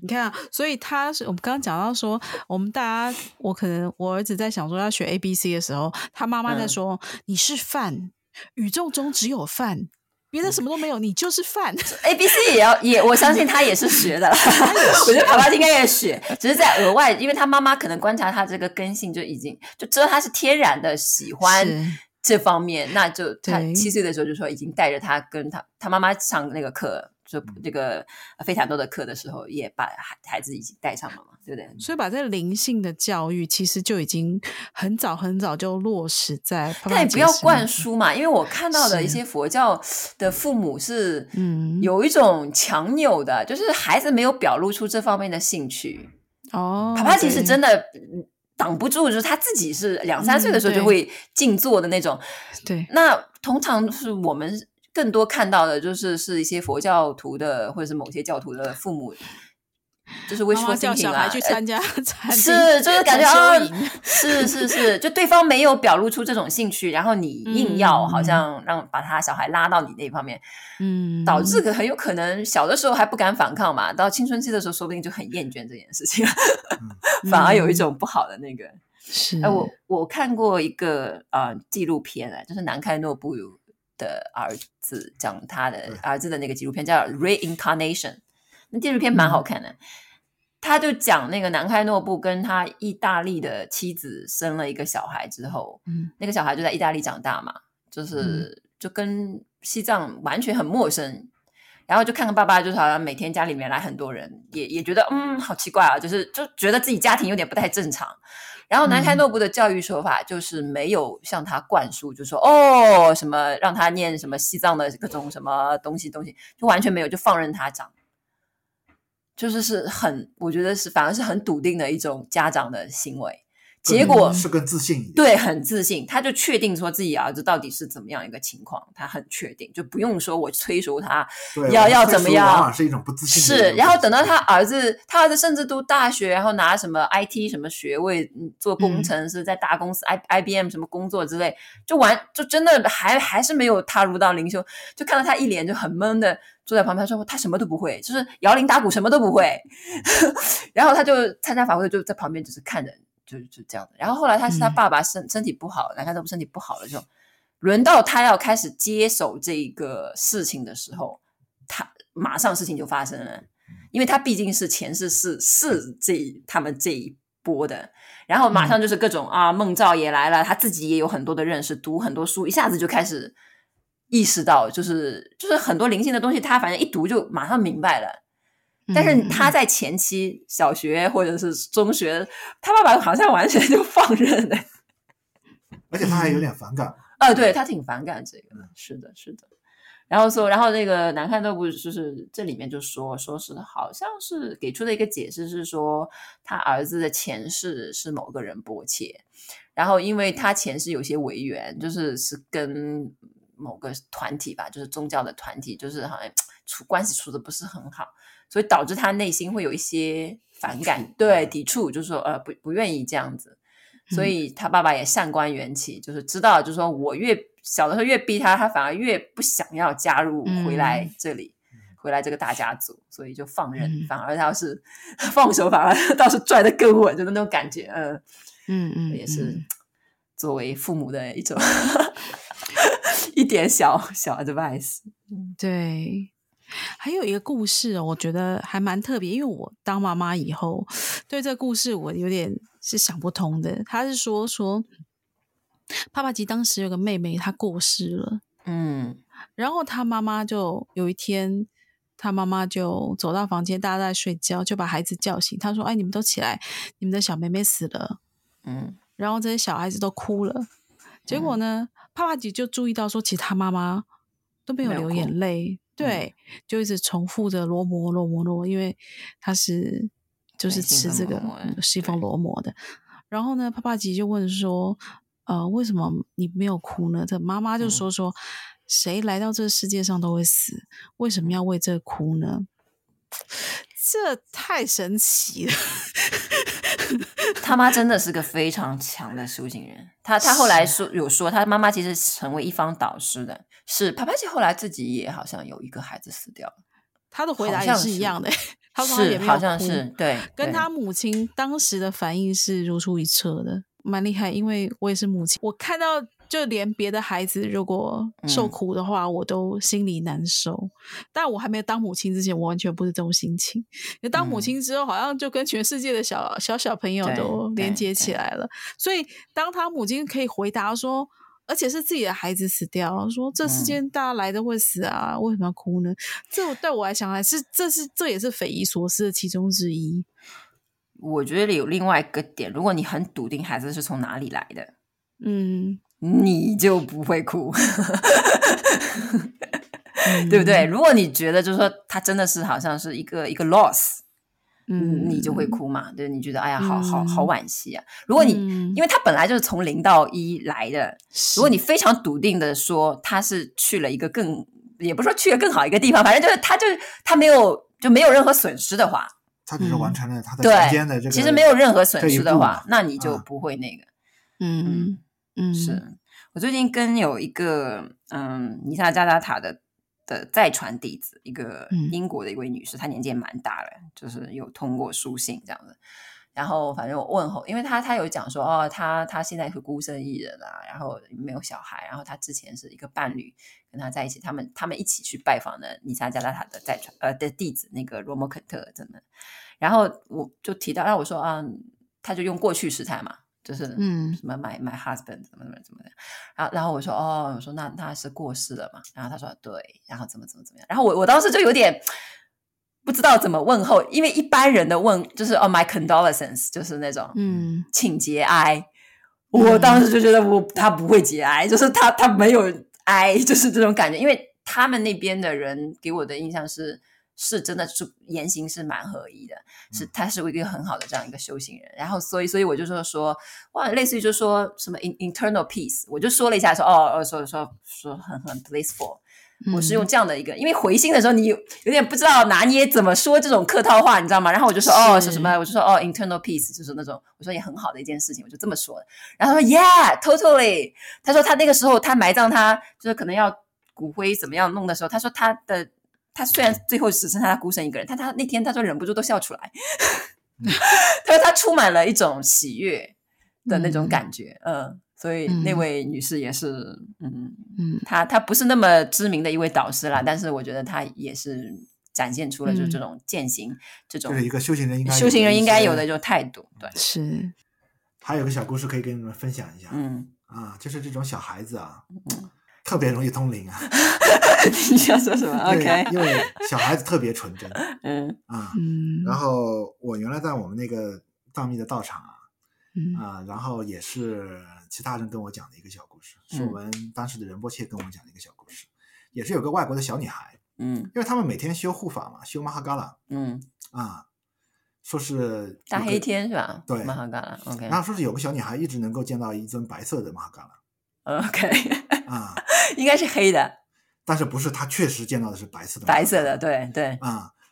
你看啊，所以我们刚刚讲到说，我们大家我儿子在想说要学 ABC 的时候，他妈妈在说你是饭，宇宙中只有饭，别的什么都没有，你就是饭。ABC 也我相信他也是学的了。我觉得爸爸应该也学，只是在额外，因为他妈妈可能观察他这个根性，就知道他是天然的喜欢这方面，那就他7岁的时候就说已经带着他跟他妈妈上那个课。就这个费塔多的课的时候，也把孩子已经带上了嘛，对不对？所以把这灵性的教育，其实就已经很早很早就落实在。但也不要灌输嘛，因为我看到的一些佛教的父母是，有一种强扭的，就是孩子没有表露出这方面的兴趣。哦，帕帕吉是真的挡不住，就是他自己是2、3岁的时候就会静坐的那种。对，那通常是我们。更多看到的是一些佛教徒的，或者是某些教徒的父母，就是会说叫小孩去参加是就是感觉是就对方没有表露出这种兴趣，然后你硬要好像把他小孩拉到你那方面，导致很有可能小的时候还不敢反抗嘛，到青春期的时候说不定就很厌倦这件事情反而有一种不好的那个是我看过一个纪录片就是南开诺布的儿子讲他的儿子的那个纪录片叫 Reincarnation， 那纪录片蛮好看的，他就讲那个南开诺布跟他意大利的妻子生了一个小孩之后，那个小孩就在意大利长大嘛，就是就跟西藏完全很陌生，然后就看看爸爸就是好像每天家里面来很多人，也觉得好奇怪啊，就觉得自己家庭有点不太正常。然后南开诺布的教育手法就是没有向他灌输，就说什么让他念什么西藏的各种什么东西，就完全没有，就放任他长，是很，我觉得是反而是很笃定的一种家长的行为。结果是更自信一点，对，很自信，他就确定说自己儿子到底是怎么样一个情况，他很确定，就不用说我催熟他要怎么样，往往是一种不自信。是，然后等到他儿子甚至读大学，然后拿什么 IT 什么学位，做工程师，在大公司 IBM 什么工作之类，就真的还是没有踏入到灵修，就看到他一脸就很闷的坐在旁边，说他什么都不会，就是摇铃打鼓什么都不会。然后他就参加法会，就在旁边就是看着。就这样的，然后后来他爸爸身体不好，南开诺布身体不好了之后，轮到他要开始接手这个事情的时候，他马上事情就发生了，因为他毕竟是前世是他们这一波的，然后马上就是各种梦兆也来了，他自己也有很多的认识，读很多书，一下子就开始意识到，就是很多灵性的东西，他反正一读就马上明白了。但是他在前期小学或者是中学，他爸爸好像完全就放任了，而且他还有点反感对，他挺反感这个的，是的。然后那个南开诺布就是这里面就说是好像是给出的一个解释是说，他儿子的前世是某个人波切，然后因为他前世有些违缘，就是跟某个团体吧，就是宗教的团体，就是好像关系处的不是很好，所以导致他内心会有一些反感，对，抵触，就是说不愿意这样子。所以他爸爸也善观缘起，就是知道，就是说我越小的时候越逼他反而越不想要加入回来这里，回来这个大家族，所以就放任，反而倒是放手，反而倒是拽得更稳，就是那种感觉。也是作为父母的一种一点小 advice。 对，还有一个故事我觉得还蛮特别，因为我当妈妈以后对这个故事我有点是想不通的。他是说帕帕吉当时有个妹妹，她过世了，然后他妈妈就有一天，他妈妈就走到房间，大家在睡觉，就把孩子叫醒，他说哎，你们都起来，你们的小妹妹死了。然后这些小孩子都哭了，结果呢，帕帕吉就注意到说，其实他妈妈都没有流眼泪，对，就一直重复着罗摩罗摩罗，因为他是就是吃这个西方罗摩的。然后呢，帕帕吉就问说为什么你没有哭呢？这妈妈就说谁来到这世界上都会死，为什么要为这哭呢？这太神奇了。他妈真的是个非常强的修行人，他后来有说他妈妈其实成为一方导师的，是帕帕吉后来自己也好像有一个孩子死掉了，他的回答也是一样的，他说他也没有哭，好像是，对，跟他母亲当时的反应是如出一辙的，蛮厉害。因为我也是母亲，我看到就连别的孩子如果受苦的话，我都心里难受，但我还没有当母亲之前，我完全不是这种心情。当母亲之后，好像就跟全世界的小朋友都连接起来了，所以当他母亲可以回答说，而且是自己的孩子死掉，说这世界大家来都会死啊，为什么要哭呢？这对我来讲还是这也是匪夷所思的其中之一。我觉得有另外一个点，如果你很笃定孩子是从哪里来的，你就不会哭对不对？如果你觉得就是说他真的是好像是一个 loss， 你就会哭嘛，对，你觉得哎呀好惋惜啊。如果你因为他本来就是从0到1来的，如果你非常笃定的说他是去了一个更，也不是说去了更好一个地方，反正就是他没有任何损失的话，他只是完成了他的时间的这个，其实没有任何损失的话，那你就不会那个是我最近跟有一个尼萨加达塔的再传弟子，一个英国的一位女士，她年纪也蛮大了，就是有通过书信这样子。然后反正我问候，因为她有讲说她现在是孤身一人啊，然后没有小孩，然后她之前是一个伴侣跟她在一起，他们一起去拜访的尼萨加达塔的再传的弟子那个罗摩肯特，真的。然后我就提到，那我说她就用过去时态嘛，就是什么 my husband 怎么的，然后我说哦，我说那他是过世了嘛？然后他说对，然后怎么样？然后我当时就有点不知道怎么问候，因为一般人的问就是哦 my condolences 就是那种请节哀，我当时就觉得他不会节哀，就是他没有哀，就是这种感觉，因为他们那边的人给我的印象是真的是言行是蛮合一的，是他是一个很好的这样一个修行人，然后所以我就说哇，类似于就说什么 internal peace， 我就说了一下说哦说很 blissful， 我是用这样的一个，因为回信的时候你有点不知道拿捏怎么说这种客套话，你知道吗？然后我就说哦是什么，我就说哦 internal peace 就是那种我说也很好的一件事情，我就这么说了。然后他说 yeah totally， 他说他那个时候他埋葬他就是可能要骨灰怎么样弄的时候，他说他虽然最后只剩下他孤身一个人，但他那天他说忍不住都笑出来他说他充满了一种喜悦的那种感觉，所以那位女士也是她不是那么知名的一位导师啦，但是我觉得她也是展现出了就是这种践行这种就是一个修行人应该有的这种态度。对，是还有个小故事可以跟你们分享一下，就是这种小孩子啊特别容易通灵啊你想说什么 OK 因为小孩子特别纯真然后我原来在我们那个藏密的道场然后也是其他人跟我讲的一个小故事，是我们当时的仁波切跟我讲的一个小故事，也是有个外国的小女孩，因为他们每天修护法嘛，修马哈嘎拉说是大黑天是吧，对马哈嘎拉 OK， 然后说是有个小女孩一直能够见到一尊白色的马哈嘎拉OK 应该是黑的，但是不是，他确实见到的是白色的对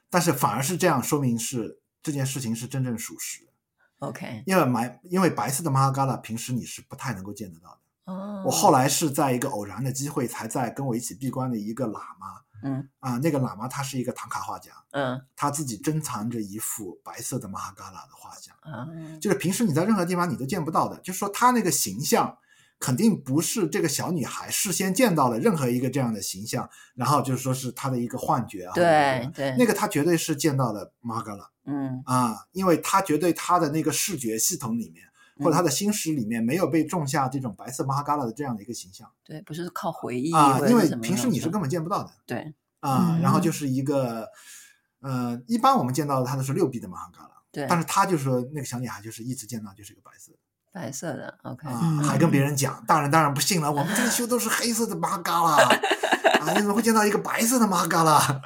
但是反而是这样说明是这件事情是真正属实的 OK， 因为白色的马哈嘎拉平时你是不太能够见得到的我后来是在一个偶然的机会才在跟我一起闭关的一个喇嘛那个喇嘛他是一个唐卡画家他自己珍藏着一幅白色的马哈嘎拉的画像就是平时你在任何地方你都见不到的，就是说他那个形象肯定不是这个小女孩事先见到了任何一个这样的形象，然后就是说是她的一个幻觉对，那个她绝对是见到了马嘎拉因为她绝对她的那个视觉系统里面或者她的心识里面没有被种下这种白色马嘎拉的这样的一个形象，对，不是靠回忆因为平时你是根本见不到的，对然后就是一个一般我们见到的她都是六臂的马嘎拉，对，但是她就是说那个小女孩就是一直见到就是一个白色的 OK 还跟别人讲，大人当然不信了，我们这个修都是黑色的马哈嘎拉你怎么会见到一个白色的马哈嘎拉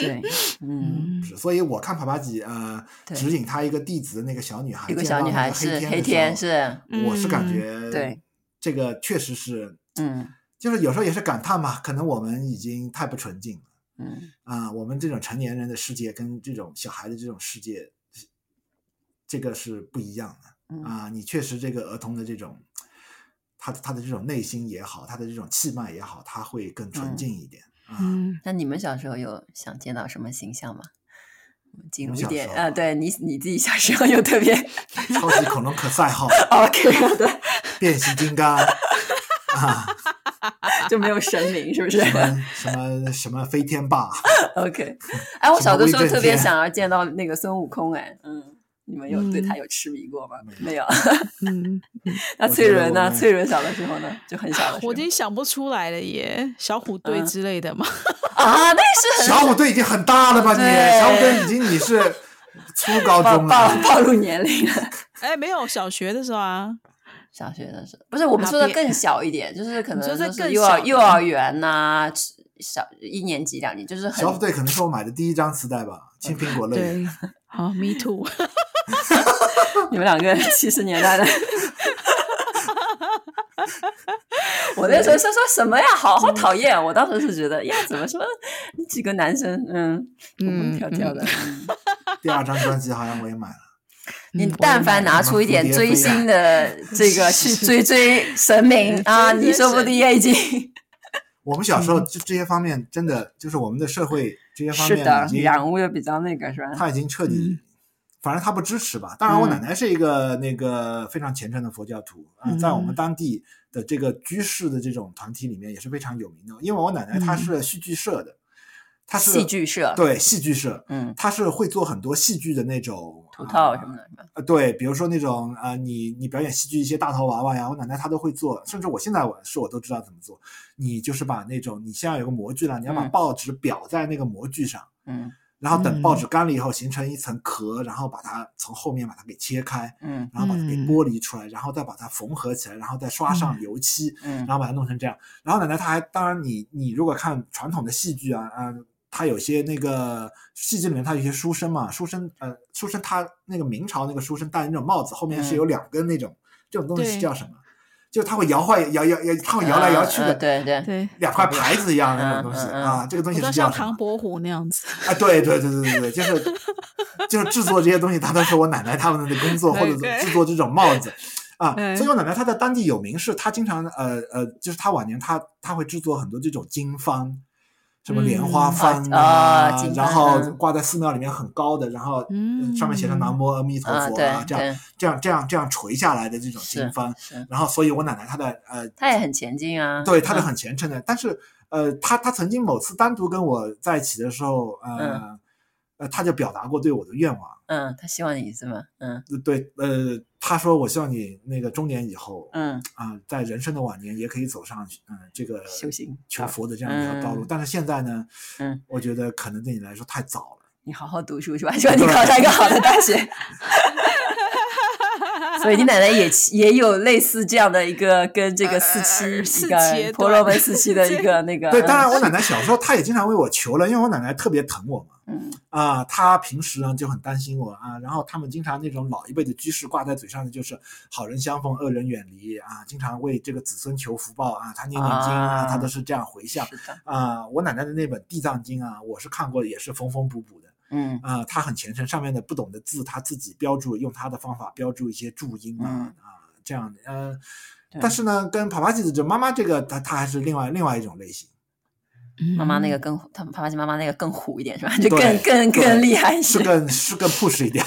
对所以我看帕帕吉指引他一个弟子的那个小女孩，一个小女孩是黑天，是我是感觉对这个确实是就是有时候也是感叹嘛，可能我们已经太不纯净了我们这种成年人的世界跟这种小孩的这种世界这个是不一样的你确实这个儿童的这种他的这种内心也好，他的这种气脉也好，他会更纯净一点那你们小时候有想见到什么形象吗？进入一点对你自己小时候有特别超级恐龙可赛号OK 对，变形金刚就没有神明是不是什么飞天霸OK 我小的时候特别想要见到那个孙悟空你们有对他有痴迷过吗？没有那翠伦呢？翠伦小的时候呢就很小的时候，我已经想不出来了耶，小虎队之类的嘛那是很小虎队已经很大了吧你小虎队已经你是初高中了暴露年龄了没有小学的时候小学的时候不是，我们说的更小一点就是可能就是幼儿园小一年级2年级就是很小虎队可能是我买的第一张磁带吧青苹果类好me too你们两个70年代的我那时候说什么呀好讨厌我当时是觉得呀怎么说几个男生蹦蹦跳跳的第二张专辑好像我也买了你但凡拿出一点追星的这个去追神明你说不定也已经我们小时候这些方面真的就是我们的社会这些方面是的养物也比较那个是吧他已经彻底反正他不支持吧，当然我奶奶是一个那个非常虔诚的佛教徒在我们当地的这个居士的这种团体里面也是非常有名的，因为我奶奶她是戏剧社的，她是戏剧社，对戏剧社她是会做很多戏剧的那种头套什么的，是吧？对，比如说那种你表演戏剧一些大头娃娃呀，我奶奶她都会做，甚至我现在我都知道怎么做。你就是把那种你现在有个模具了，你要把报纸裱在那个模具上，嗯，然后等报纸干了以后形成一层壳，然后把它从后面把它给切开，嗯，然后把它给剥离出来，然后再把它缝合起来，然后再刷上油漆，嗯，然后把它弄成这样。然后奶奶她还，当然你如果看传统的戏剧啊，他有些那个戏剧里面，他有些书生嘛，书生他那个明朝那个书生戴那种帽子，后面是有两根那种，这种东西叫什么？就他会他会摇来摇去的，对对对，两块牌子一样的那种东西啊，这个东西是像唐伯虎那样子啊，对对对对对，就是制作这些东西，他都是我奶奶他们的工作，或者制作这种帽子。啊，所以我奶奶她在当地有名，是她经常就是她晚年她会制作很多这种经幡。什么莲花幡啊，然后挂在寺庙里面很高的，然后上面写着南无阿弥陀佛啊，这样垂下来的这种经幡。然后所以我奶奶她的她也很虔敬啊，对，她的很虔诚的。但是她曾经某次单独跟我在一起的时候，她就表达过对我的愿望。嗯，她希望你是吗？嗯，对，她说我希望你那个中年以后，在人生的晚年也可以走上这个修行求佛的这样一条道路。但是现在呢，我觉得可能对你来说太早了。你好好读书是吧？希望你考上一个好的大学。所以你奶奶也有类似这样的一个跟这个四七一个婆罗门四七的一个那个。对，当然我奶奶小时候她也经常为我求了，因为我奶奶特别疼我嘛。她平时呢就很担心我啊，然后他们经常那种老一辈的居士挂在嘴上的就是好人相逢恶人远离啊，经常为这个子孙求福报啊，她念念经啊，她都是这样回向啊。我奶奶的那本地藏经啊，我是看过的，也是缝缝补补的。他很虔诚，上面的不懂的字他自己标注，用他的方法标注一些注音这样的。但是呢，跟帕帕基的妈妈这个，他还是另外一种类型。妈妈那个更，他帕帕基妈妈那个更虎一点是吧？就更厉害一些，是更 push 一点。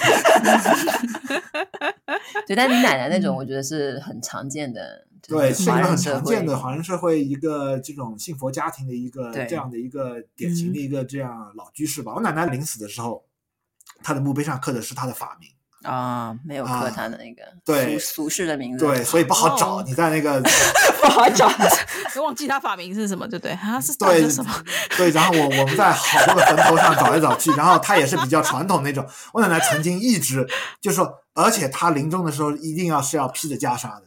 对，但你奶奶那种，我觉得是很常见的。对，是一个很常见的华人社会一个这种信佛家庭的一个这样的一个典型的一个这样老居士吧。我奶奶临死的时候，她的墓碑上刻的是她的法名啊，没有刻她的那个对俗世的名字，对，所以不好找。你在那个不好找，你忘记她法名是什么，对不对？啊，是叫什么？对，然后我们在好多的坟头上找来找去，然后她也是比较传统那种。我奶奶曾经一直就说，而且她临终的时候一定要披着袈裟的。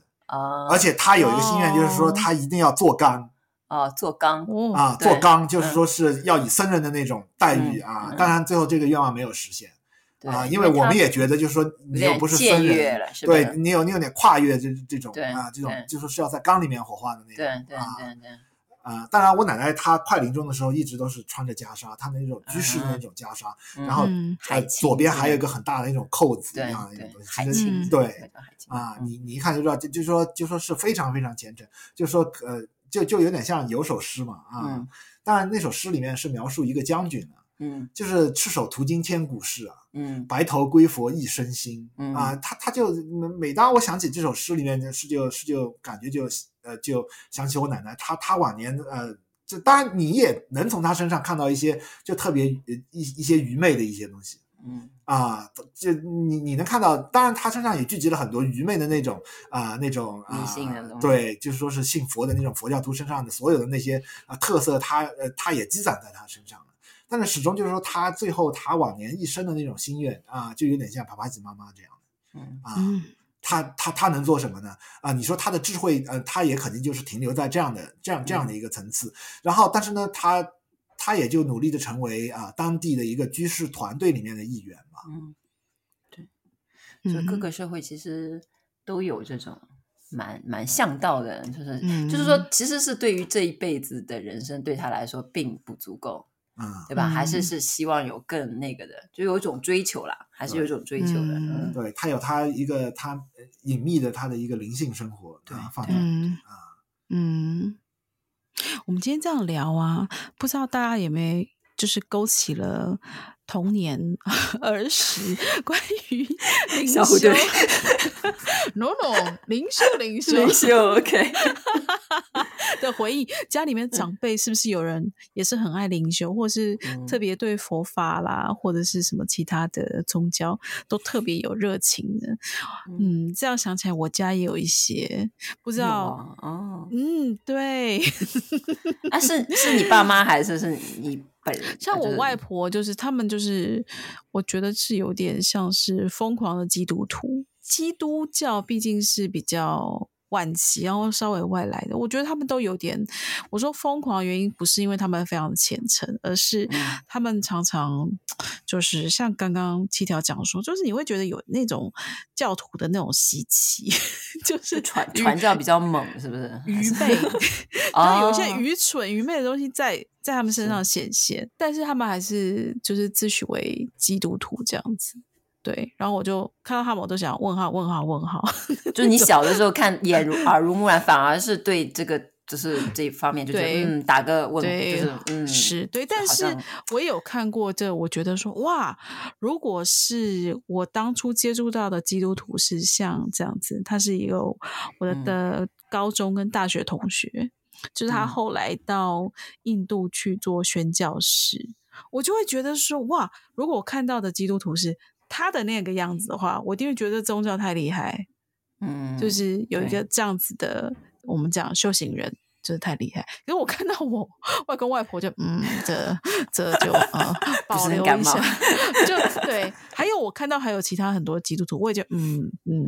而且他有一个心愿，就是说他一定要做缸啊，做缸啊，做缸，就是说是要以僧人的那种待遇啊。当然，最后这个愿望没有实现啊，因为我们也觉得，就是说你又不是僧人，对你有点跨越这种啊，这种就是是要在缸里面火化的那种。对。啊，当然，我奶奶她快临终的时候一直都是穿着袈裟，她那种居士的那种袈裟，然后左边还有一个很大的那种扣子一样的那种东西，海青，对啊，你一看就知道，就说是非常非常虔诚，就说就有点像有首诗嘛啊，当然那首诗里面是描述一个将军的。就是赤手途经千古事啊，白头归佛一身心啊。他就每当我想起这首诗里面的诗，就感觉就想起我奶奶，他晚年这当然你也能从他身上看到一些就特别一些愚昧的一些东西，就你能看到，当然他身上也聚集了很多愚昧的那种迷信的东西，对，就是说是信佛的那种佛教徒身上的所有的那些特色，他也积攒在他身上。但是始终就是说，他最后他晚年一生的那种心愿啊，就有点像帕帕吉妈妈这样的他能做什么呢？啊，你说他的智慧，他也肯定就是停留在这样的一个层次。然后，但是呢，他也就努力的成为当地的一个居士团队里面的一员嘛。对，所以各个社会其实都有这种。蛮向道的，就是说，其实是对于这一辈子的人生，对他来说并不足够。对吧？还是希望有更那个的，就有一种追求啦，还是有一种追求的。对，他有他一个他隐秘的他的一个灵性生活，对，放在我们今天这样聊啊，不知道大家有没有就是勾起了童年儿时关于灵修灵修 OK 的回忆，家里面长辈是不是有人也是很爱灵修，或是特别对佛法啦或者是什么其他的宗教都特别有热情的？嗯，这样想起来我家也有一些，不知道哦，嗯，对啊，是你爸妈还是你本人？像我外婆就是他们就是我觉得是有点像是疯狂的基督徒，基督教毕竟是比较晚期然后稍微外来的，我觉得他们都有点，我说疯狂的原因不是因为他们非常的虔诚，而是他们常常就是像刚刚七条讲说，就是你会觉得有那种教徒的那种习气就是传教比较猛，是不是愚昧就是有些愚蠢愚昧的东西在他们身上显现，但是他们还是就是自诩为基督徒这样子。对，然后我就看到他们我都想问号就是你小的时候看耳濡目染，反而是对这个就是这一方面就觉得打个问，就是是对。但是我也有看过这，我觉得说哇，如果是我当初接触到的基督徒是像这样子，他是有我的高中跟大学同学，就是他后来到印度去做宣教士，我就会觉得说哇，如果我看到的基督徒是他的那个样子的话，我一定会觉得宗教太厉害，就是有一个这样子的，我们讲修行人就是太厉害。可是我看到我外公外婆就这就保留一下就对。还有我看到还有其他很多基督徒，我也就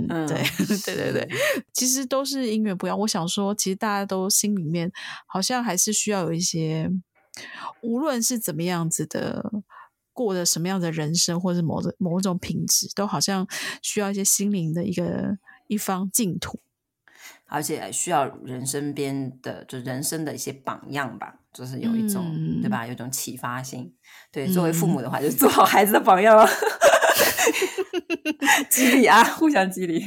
对对对对，其实都是因缘不一样。我想说其实大家都心里面好像还是需要有一些，无论是怎么样子的过的什么样的人生，或是某种品质，都好像需要一些心灵的一方净土，而且需要人身边的就人生的一些榜样吧，就是有一种对吧，有一种启发性。对，作为父母的话就做好孩子的榜样了激励啊，互相激励。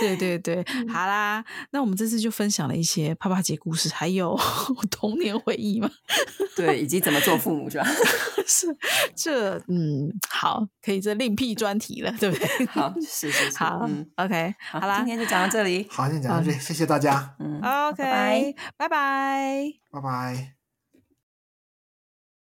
对对对，好啦，那我们这次就分享了一些帕帕姐故事，还有童年回忆嘛，对，以及怎么做父母是吧？是，这好，可以这另辟专题了，对不对？好，是，好，OK， 好啦，今天就讲到这里，好，先讲到这里，谢谢大家，OK， 拜拜，拜拜，拜拜。